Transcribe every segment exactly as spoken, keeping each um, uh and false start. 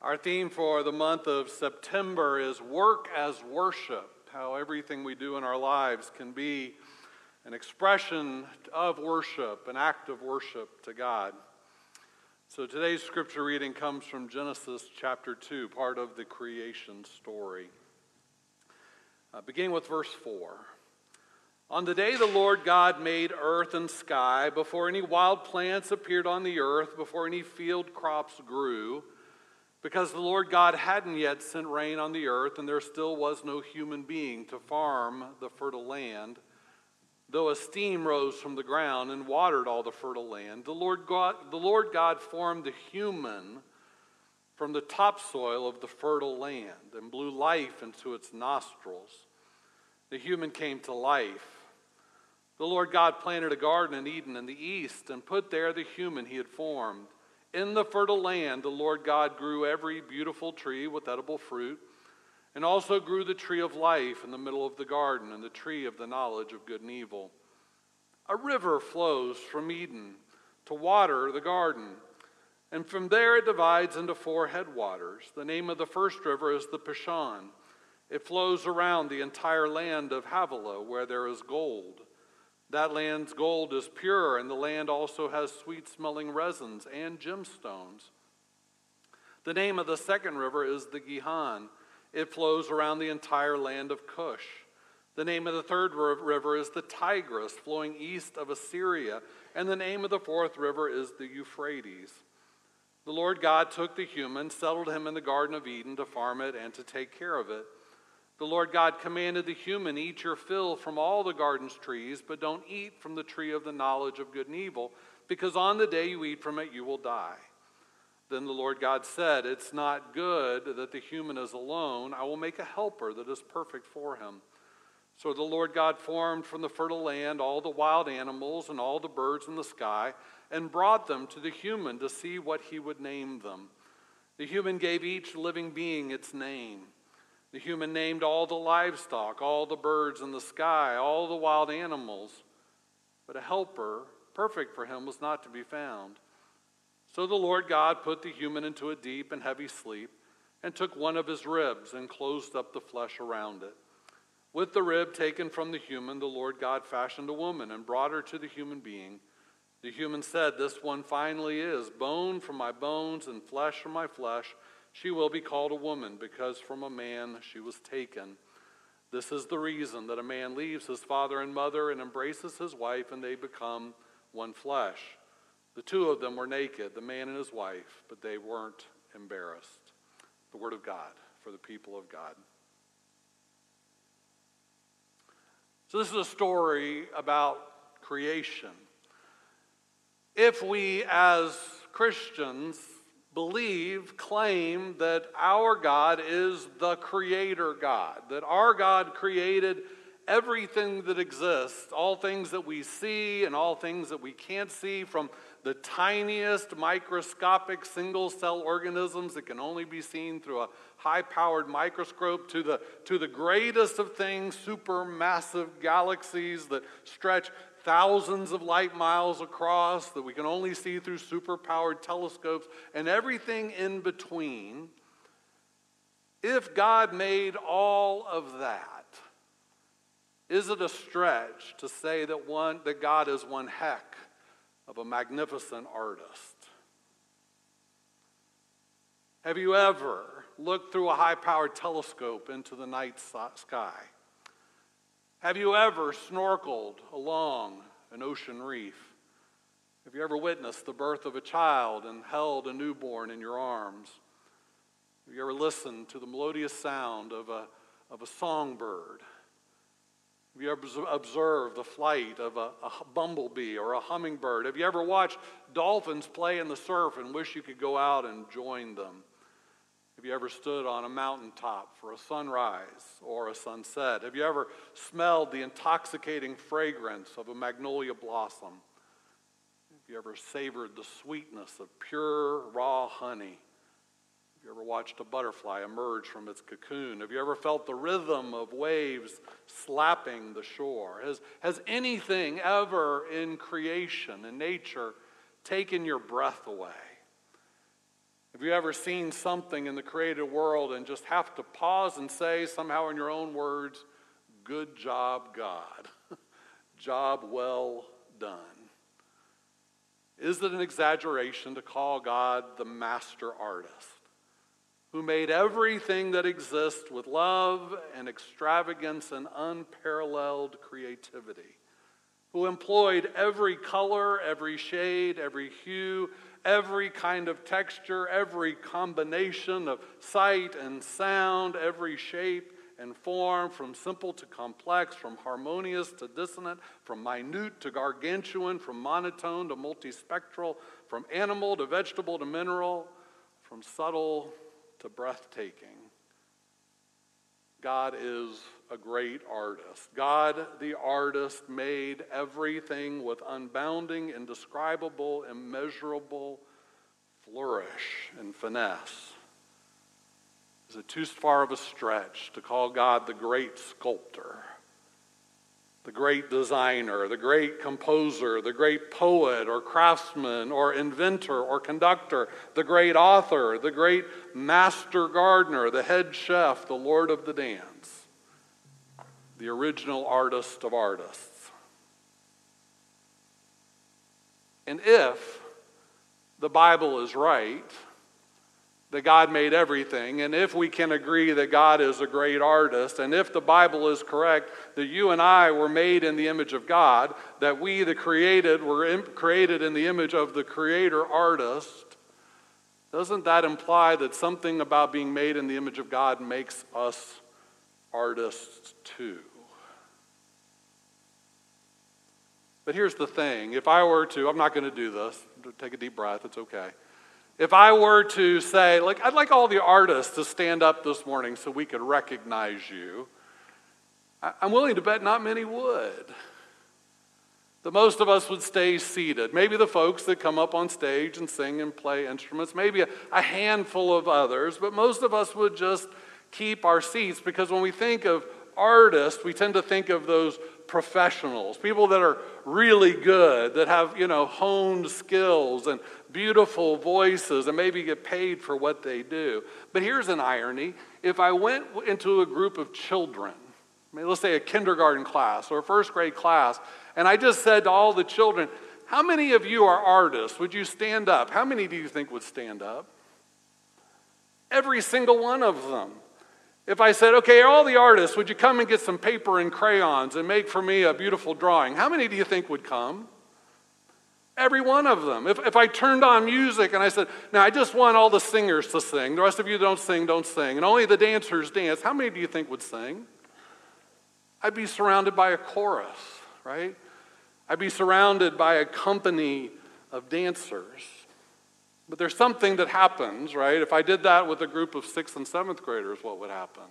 Our theme for the month of September is work as worship, how everything we do in our lives can be an expression of worship, an act of worship to God. So today's scripture reading comes from Genesis chapter two, part of the creation story. Uh, beginning with verse four. On the day the Lord God made earth and sky, before any wild plants appeared on the earth, before any field crops grew, because the Lord God hadn't yet sent rain on the earth, and there still was no human being to farm the fertile land, though a stream rose from the ground and watered all the fertile land, the Lord God, the Lord God formed the human from the topsoil of the fertile land and blew life into its nostrils. The human came to life. The Lord God planted a garden in Eden in the east and put there the human he had formed. In the fertile land, the Lord God grew every beautiful tree with edible fruit, and also grew the tree of life in the middle of the garden, and the tree of the knowledge of good and evil. A river flows from Eden to water the garden, and from there it divides into four headwaters. The name of the first river is the Pishon. It flows around the entire land of Havilah, where there is gold. That land's gold is pure, and the land also has sweet-smelling resins and gemstones. The name of the second river is the Gihon. It flows around the entire land of Cush. The name of the third river is the Tigris, flowing east of Assyria, and the name of the fourth river is the Euphrates. The Lord God took the human, settled him in the Garden of Eden to farm it and to take care of it. The Lord God commanded the human, eat your fill from all the garden's trees, but don't eat from the tree of the knowledge of good and evil, because on the day you eat from it, you will die. Then the Lord God said, it's not good that the human is alone. I will make a helper that is perfect for him. So the Lord God formed from the fertile land all the wild animals and all the birds in the sky, and brought them to the human to see what he would name them. The human gave each living being its name. The human named all the livestock, all the birds in the sky, all the wild animals, but a helper perfect for him was not to be found. So the Lord God put the human into a deep and heavy sleep and took one of his ribs and closed up the flesh around it. With the rib taken from the human, the Lord God fashioned a woman and brought her to the human being. The human said, this one finally is bone from my bones and flesh from my flesh. She will be called a woman, because from a man she was taken. This is the reason that a man leaves his father and mother and embraces his wife, and they become one flesh. The two of them were naked, the man and his wife, but they weren't embarrassed. The word of God for the people of God. So this is a story about creation. If we as Christians believe, claim that our God is the creator God, that our God created everything that exists, all things that we see and all things that we can't see, from the tiniest microscopic single-cell organisms that can only be seen through a high-powered microscope to the, to the greatest of things, supermassive galaxies that stretch thousands of light miles across that we can only see through superpowered telescopes, and everything in between. If God made all of that, is it a stretch to say that one that God is one heck of a magnificent artist? Have you ever looked through a high-powered telescope into the night sky? Have you ever snorkeled along an ocean reef? Have you ever witnessed the birth of a child and held a newborn in your arms? Have you ever listened to the melodious sound of a, of a songbird? Have you ever observed the flight of a, a bumblebee or a hummingbird? Have you ever watched dolphins play in the surf and wish you could go out and join them? Have you ever stood on a mountaintop for a sunrise or a sunset? Have you ever smelled the intoxicating fragrance of a magnolia blossom? Have you ever savored the sweetness of pure, raw honey? Have you ever watched a butterfly emerge from its cocoon? Have you ever felt the rhythm of waves slapping the shore? Has, has anything ever in creation, in nature, taken your breath away? Have you ever seen something in the created world and just have to pause and say, somehow in your own words, "Good job, God. Job well done"? Is it an exaggeration to call God the master artist, who made everything that exists with love and extravagance and unparalleled creativity, who employed every color, every shade, every hue, every kind of texture, every combination of sight and sound, every shape and form, from simple to complex, from harmonious to dissonant, from minute to gargantuan, from monotone to multispectral, from animal to vegetable to mineral, from subtle to breathtaking. God is a great artist. God, the artist, made everything with unbounding, indescribable, immeasurable flourish and finesse. Is it too far of a stretch to call God the great sculptor, the great designer, the great composer, the great poet or craftsman or inventor or conductor, the great author, the great master gardener, the head chef, the lord of the dance, the original artist of artists? And if the Bible is right, that God made everything, and if we can agree that God is a great artist, and if the Bible is correct that you and I were made in the image of God, that we, the created, were created in the image of the creator artist, doesn't that imply that something about being made in the image of God makes us artists too? But here's the thing. If I were to, I'm not going to do this. Take a deep breath. It's okay. If I were to say, like, I'd like all the artists to stand up this morning so we could recognize you, I'm willing to bet not many would. The most of us would stay seated. Maybe the folks that come up on stage and sing and play instruments, maybe a, a handful of others, but most of us would just keep our seats, because when we think of artists, we tend to think of those professionals, people that are really good, that have, you know, honed skills and beautiful voices and maybe get paid for what they do. But here's an irony. If I went into a group of children, I mean, let's say a kindergarten class or a first grade class, and I just said to all the children, how many of you are artists? Would you stand up? How many do you think would stand up? Every single one of them. If I said, okay, all the artists, would you come and get some paper and crayons and make for me a beautiful drawing? How many do you think would come? Every one of them. If, if I turned on music and I said, now I just want all the singers to sing. The rest of you don't sing, don't sing. And only the dancers dance. How many do you think would sing? I'd be surrounded by a chorus, right? I'd be surrounded by a company of dancers. But there's something that happens, right? If I did that with a group of sixth and seventh graders, what would happen?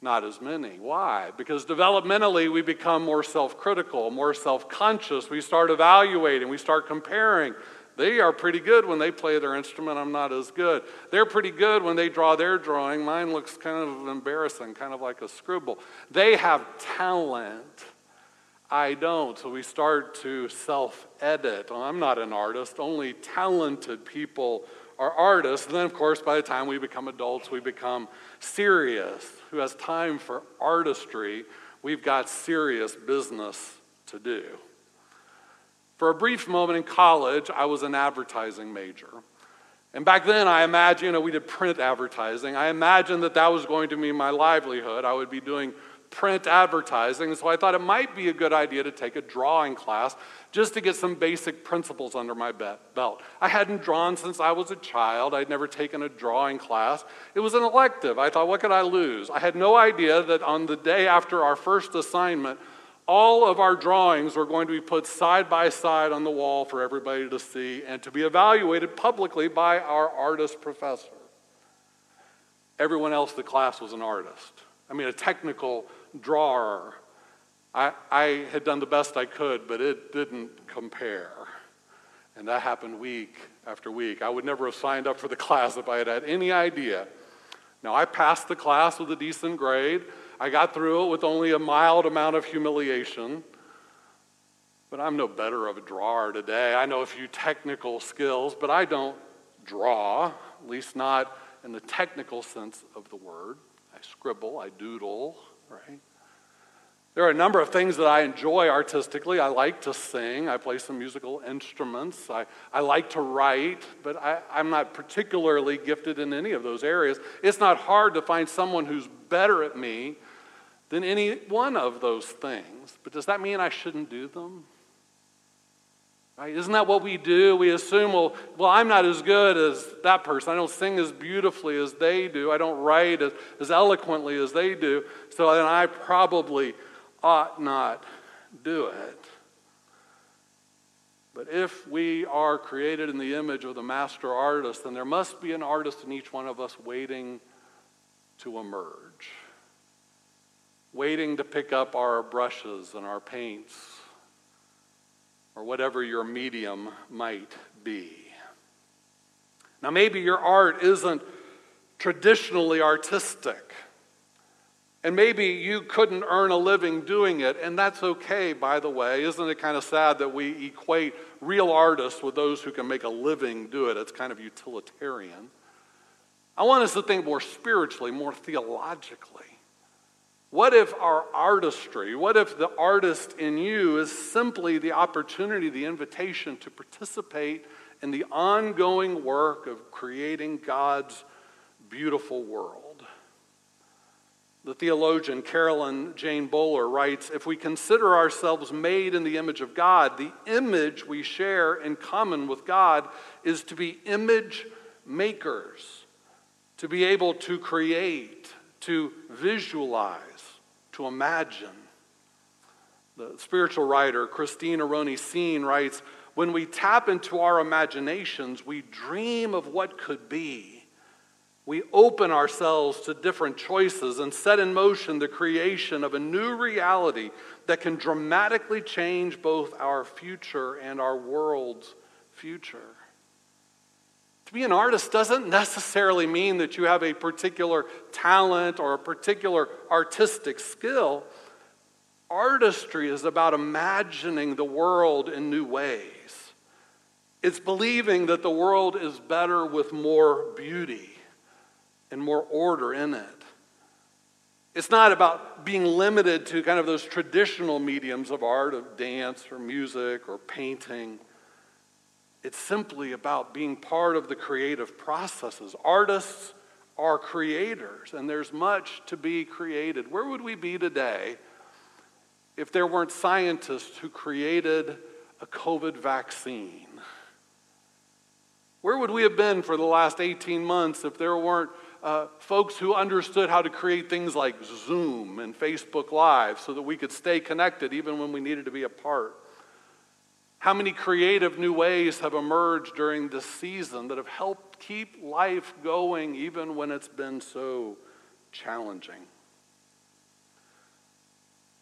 Not as many. Why? Because developmentally we become more self-critical, more self-conscious. We start evaluating. We start comparing. They are pretty good when they play their instrument. I'm not as good. They're pretty good when they draw their drawing. Mine looks kind of embarrassing, kind of like a scribble. They have talent. I don't. So we start to self-edit. Well, I'm not an artist. Only talented people are artists. And then, of course, by the time we become adults, we become serious. Who has time for artistry? We've got serious business to do. For a brief moment in college, I was an advertising major. And back then, I imagined, you know, we did print advertising. I imagined that that was going to be my livelihood. I would be doing print advertising, so I thought it might be a good idea to take a drawing class just to get some basic principles under my belt. I hadn't drawn since I was a child. I'd never taken a drawing class. It was an elective. I thought, what could I lose? I had no idea that on the day after our first assignment, all of our drawings were going to be put side by side on the wall for everybody to see and to be evaluated publicly by our artist professor. Everyone else in the class was an artist. I mean, a technical drawer. I, I had done the best I could, but it didn't compare. And that happened week after week. I would never have signed up for the class if I had had any idea. Now, I passed the class with a decent grade. I got through it with only a mild amount of humiliation. But I'm no better of a drawer today. I know a few technical skills, but I don't draw, at least not in the technical sense of the word. I scribble, I doodle, right? There are a number of things that I enjoy artistically. I like to sing. I play some musical instruments. I, I like to write, but I, I'm not particularly gifted in any of those areas. It's not hard to find someone who's better at me than any one of those things. But does that mean I shouldn't do them? Right? Isn't that what we do? We assume, well, well, I'm not as good as that person. I don't sing as beautifully as they do. I don't write as, as eloquently as they do. So then I probably ought not do it. But if we are created in the image of the master artist, then there must be an artist in each one of us waiting to emerge, waiting to pick up our brushes and our paints, or whatever your medium might be. Now, maybe your art isn't traditionally artistic, and maybe you couldn't earn a living doing it, and that's okay, by the way. Isn't it kind of sad that we equate real artists with those who can make a living do it? It's kind of utilitarian. I want us to think more spiritually, more theologically. What if our artistry, what if the artist in you is simply the opportunity, the invitation to participate in the ongoing work of creating God's beautiful world? The theologian Carolyn Jane Bowler writes, if we consider ourselves made in the image of God, the image we share in common with God is to be image makers, to be able to create, to visualize, to imagine. The spiritual writer Christine Aroni Scene writes, when we tap into our imaginations, we dream of what could be. We open ourselves to different choices and set in motion the creation of a new reality that can dramatically change both our future and our world's future. To be an artist doesn't necessarily mean that you have a particular talent or a particular artistic skill. Artistry is about imagining the world in new ways. It's believing that the world is better with more beauty and more order in it. It's not about being limited to kind of those traditional mediums of art, of dance or music or painting. It's simply about being part of the creative processes. Artists are creators, and there's much to be created. Where would we be today if there weren't scientists who created a COVID vaccine? Where would we have been for the last eighteen months if there weren't Uh, folks who understood how to create things like Zoom and Facebook Live so that we could stay connected even when we needed to be apart? How many creative new ways have emerged during this season that have helped keep life going even when it's been so challenging?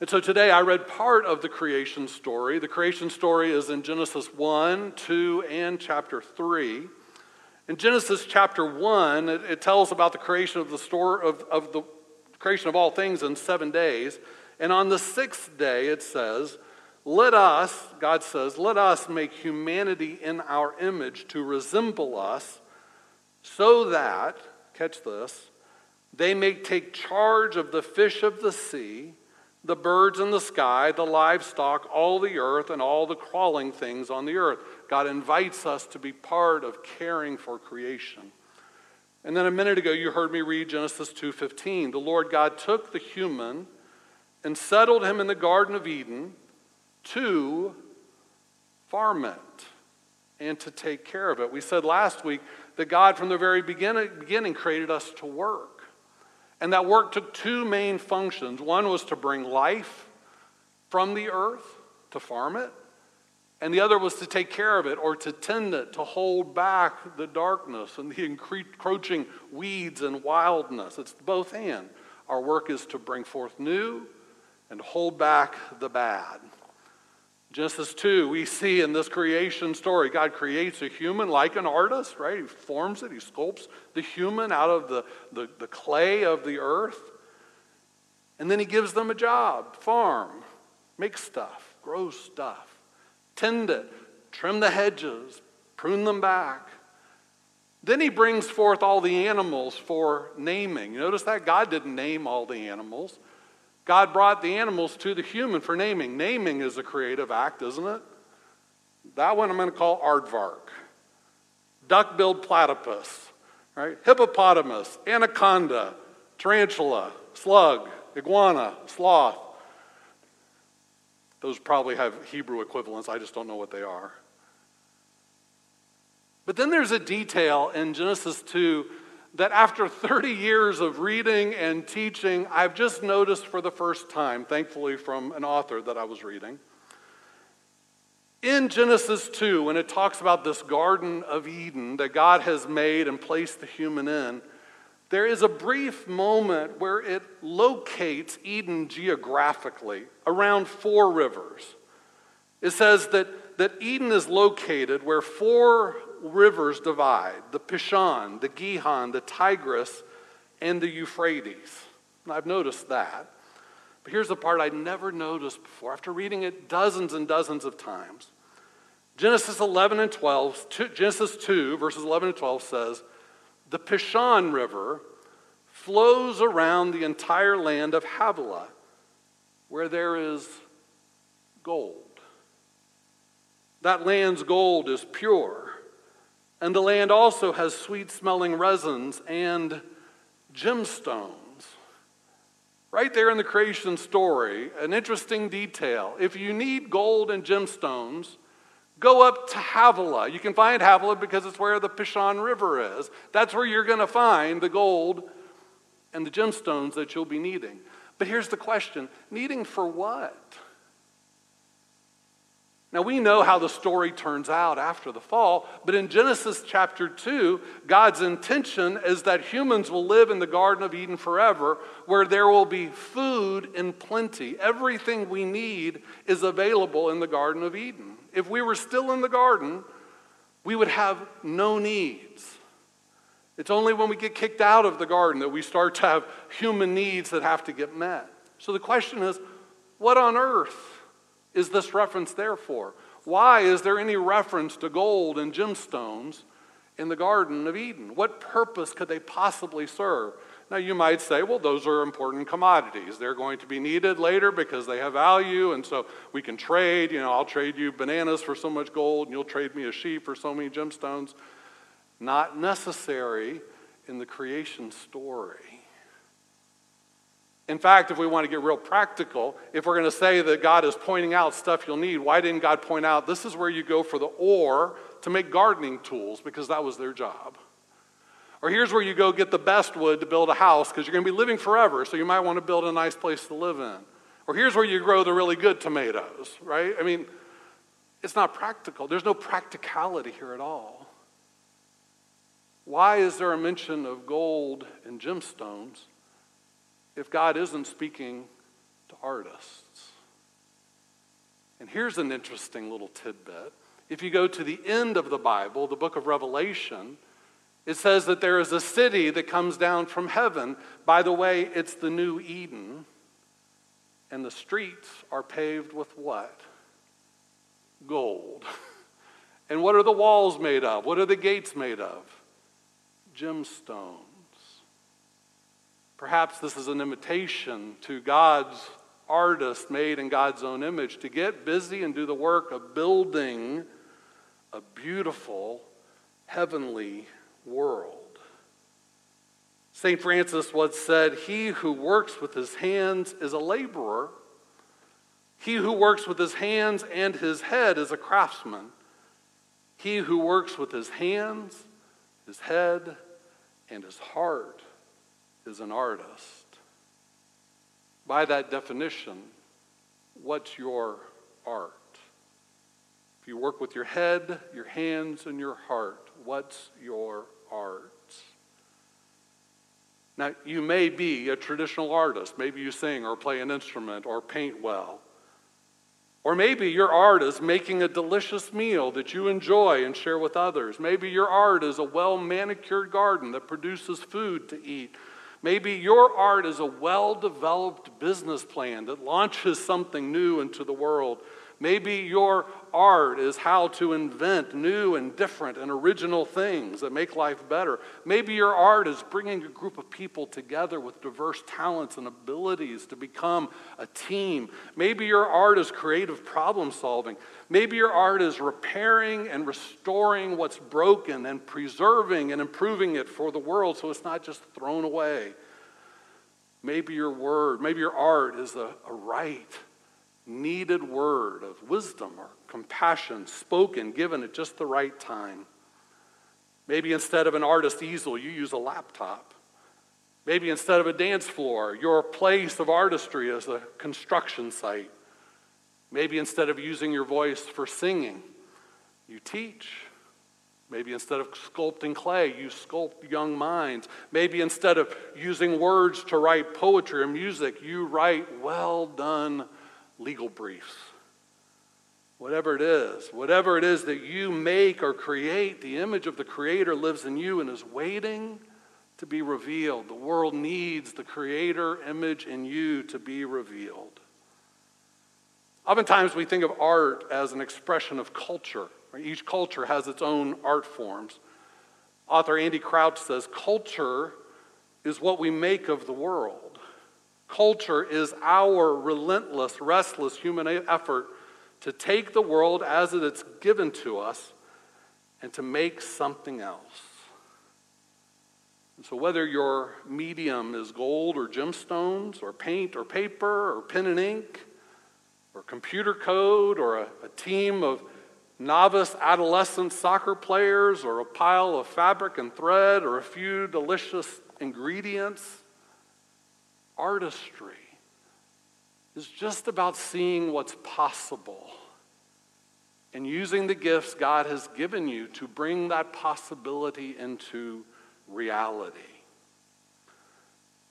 And so today I read part of the creation story. The creation story is in Genesis one, two, and chapter three. In Genesis chapter one, it, it tells about the creation of the store of, of the creation of all things in seven days. And on the sixth day, it says, let us, God says, let us make humanity in our image to resemble us so that, catch this, they may take charge of the fish of the sea, the birds in the sky, the livestock, all the earth, and all the crawling things on the earth. God invites us to be part of caring for creation. And then a minute ago, you heard me read Genesis two fifteen. The Lord God took the human and settled him in the Garden of Eden to farm it and to take care of it. We said last week that God from the very beginning, beginning created us to work. And that work took two main functions. One was to bring life from the earth, to farm it. And the other was to take care of it or to tend it, to hold back the darkness and the encroaching weeds and wildness. It's both and. Our work is to bring forth new and hold back the bad. Genesis two, we see in this creation story, God creates a human like an artist, right? He forms it, he sculpts the human out of the, the, the clay of the earth. And then he gives them a job, farm, make stuff, grow stuff, tend it, trim the hedges, prune them back. Then he brings forth all the animals for naming. You notice that? God didn't name all the animals. God brought the animals to the human for naming. Naming is a creative act, isn't it? That one I'm going to call aardvark. Duck-billed platypus, right? Hippopotamus, anaconda, tarantula, slug, iguana, sloth. Those probably have Hebrew equivalents. I just don't know what they are. But then there's a detail in Genesis two that after thirty years of reading and teaching, I've just noticed for the first time, thankfully from an author that I was reading. In Genesis two, when it talks about this Garden of Eden that God has made and placed the human in, there is a brief moment where it locates Eden geographically around four rivers. It says that, that Eden is located where four rivers divide, the Pishon, the Gihon, the Tigris, and the Euphrates. And I've noticed that. But here's the part I never noticed before after reading it dozens and dozens of times. Genesis eleven and twelve, Genesis two, verses eleven and twelve says, the Pishon River flows around the entire land of Havilah, where there is gold. That land's gold is pure. And the land also has sweet-smelling resins and gemstones. Right there in the creation story, an interesting detail. If you need gold and gemstones, go up to Havilah. You can find Havilah because it's where the Pishon River is. That's where you're going to find the gold and the gemstones that you'll be needing. But here's the question. Needing for what? Now, we know how the story turns out after the fall, but in Genesis chapter two, God's intention is that humans will live in the Garden of Eden forever, where there will be food in plenty. Everything we need is available in the Garden of Eden. If we were still in the garden, we would have no needs. It's only when we get kicked out of the garden that we start to have human needs that have to get met. So the question is, what on earth is this reference there for? Why is there any reference to gold and gemstones in the Garden of Eden? What purpose could they possibly serve? Now you might say, well, those are important commodities. They're going to be needed later because they have value, and so we can trade. You know, I'll trade you bananas for so much gold, and you'll trade me a sheep for so many gemstones. Not necessary in the creation story. In fact, if we want to get real practical, if we're going to say that God is pointing out stuff you'll need, why didn't God point out this is where you go for the ore to make gardening tools because that was their job? Or here's where you go get the best wood to build a house because you're going to be living forever, so you might want to build a nice place to live in. Or here's where you grow the really good tomatoes, right? I mean, it's not practical. There's no practicality here at all. Why is there a mention of gold and gemstones if God isn't speaking to artists? And here's an interesting little tidbit. If you go to the end of the Bible, the book of Revelation, it says that there is a city that comes down from heaven. By the way, it's the new Eden. And the streets are paved with what? Gold. And what are the walls made of? What are the gates made of? Gemstones. Perhaps this is an invitation to God's artist made in God's own image to get busy and do the work of building a beautiful heavenly world. Saint Francis once said, "He who works with his hands is a laborer. He who works with his hands and his head is a craftsman. He who works with his hands, his head, and his heart is an artist." By that definition, what's your art? If you work with your head, your hands, and your heart, what's your art? Now, you may be a traditional artist. Maybe you sing or play an instrument or paint well. Or maybe your art is making a delicious meal that you enjoy and share with others. Maybe your art is a well-manicured garden that produces food to eat. Maybe your art is a well-developed business plan that launches something new into the world. Maybe your art is how to invent new and different and original things that make life better. Maybe your art is bringing a group of people together with diverse talents and abilities to become a team. Maybe your art is creative problem solving. Maybe your art is repairing and restoring what's broken and preserving and improving it for the world so it's not just thrown away. Maybe your word, maybe your art is a, a right, needed word of wisdom or compassion, spoken, given at just the right time. Maybe instead of an artist easel, you use a laptop. Maybe instead of a dance floor, your place of artistry is a construction site. Maybe instead of using your voice for singing, you teach. Maybe instead of sculpting clay, you sculpt young minds. Maybe instead of using words to write poetry or music, you write well done legal briefs. Whatever it is, whatever it is that you make or create, the image of the Creator lives in you and is waiting to be revealed. The world needs the Creator image in you to be revealed. Oftentimes we think of art as an expression of culture. Each culture has its own art forms. Author Andy Crouch says, "Culture is what we make of the world. Culture is our relentless, restless human effort to take the world as it is given to us and to make something else." And so whether your medium is gold or gemstones or paint or paper or pen and ink or computer code or a, a team of novice adolescent soccer players or a pile of fabric and thread or a few delicious ingredients, artistry is just about seeing what's possible and using the gifts God has given you to bring that possibility into reality.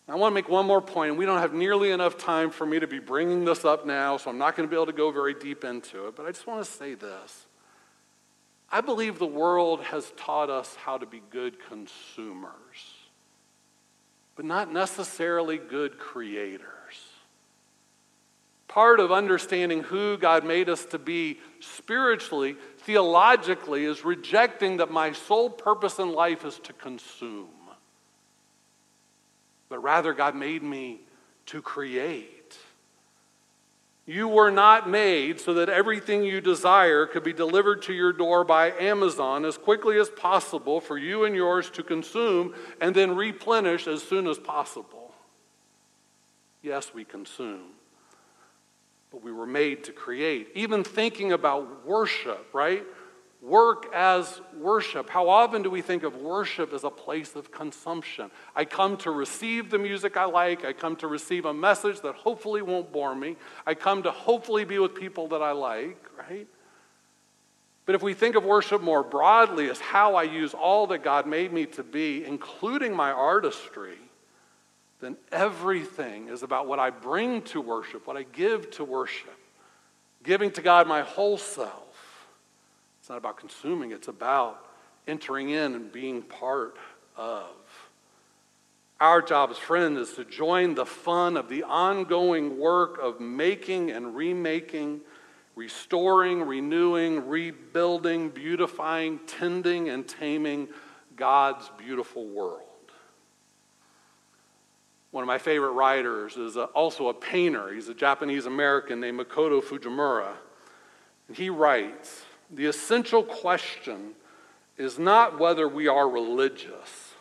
I want to make one more point, and we don't have nearly enough time for me to be bringing this up now, so I'm not going to be able to go very deep into it, but I just want to say this. I believe the world has taught us how to be good consumers, but not necessarily good creators. Part of understanding who God made us to be spiritually, theologically, is rejecting that my sole purpose in life is to consume. But rather, God made me to create. You were not made so that everything you desire could be delivered to your door by Amazon as quickly as possible for you and yours to consume and then replenish as soon as possible. Yes, we consume, but we were made to create. Even thinking about worship, right? Work as worship. How often do we think of worship as a place of consumption? I come to receive the music I like. I come to receive a message that hopefully won't bore me. I come to hopefully be with people that I like, right? But if we think of worship more broadly as how I use all that God made me to be, including my artistry, then everything is about what I bring to worship, what I give to worship, giving to God my whole self. It's not about consuming, it's about entering in and being part of. Our job as friends is to join the fun of the ongoing work of making and remaking, restoring, renewing, rebuilding, beautifying, tending, and taming God's beautiful world. One of my favorite writers is a, also a painter. He's a Japanese American named Makoto Fujimura. And he writes, "The essential question is not whether we are religious,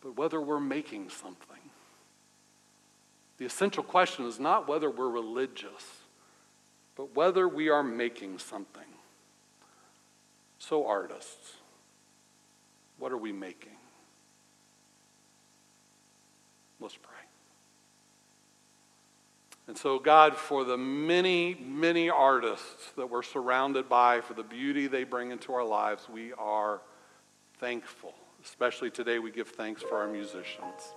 but whether we're making something. The essential question is not whether we're religious, but whether we are making something. So artists, what are we making? Let's pray. And so God, for the many, many artists that we're surrounded by, for the beauty they bring into our lives, we are thankful. Especially today, we give thanks for our musicians.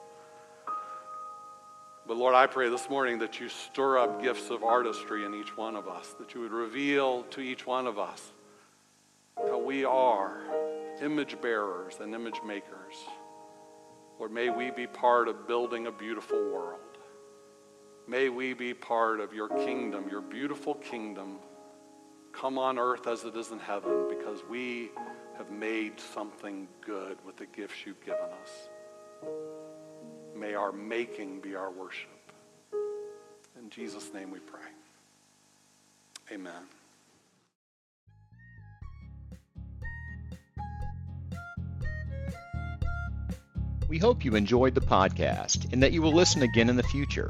But Lord, I pray this morning that you stir up gifts of artistry in each one of us, that you would reveal to each one of us how we are image bearers and image makers. Lord, may we be part of building a beautiful world. May we be part of your kingdom, your beautiful kingdom, come on earth as it is in heaven, because we have made something good with the gifts you've given us. May our making be our worship. In Jesus' name we pray. Amen. We hope you enjoyed the podcast and that you will listen again in the future.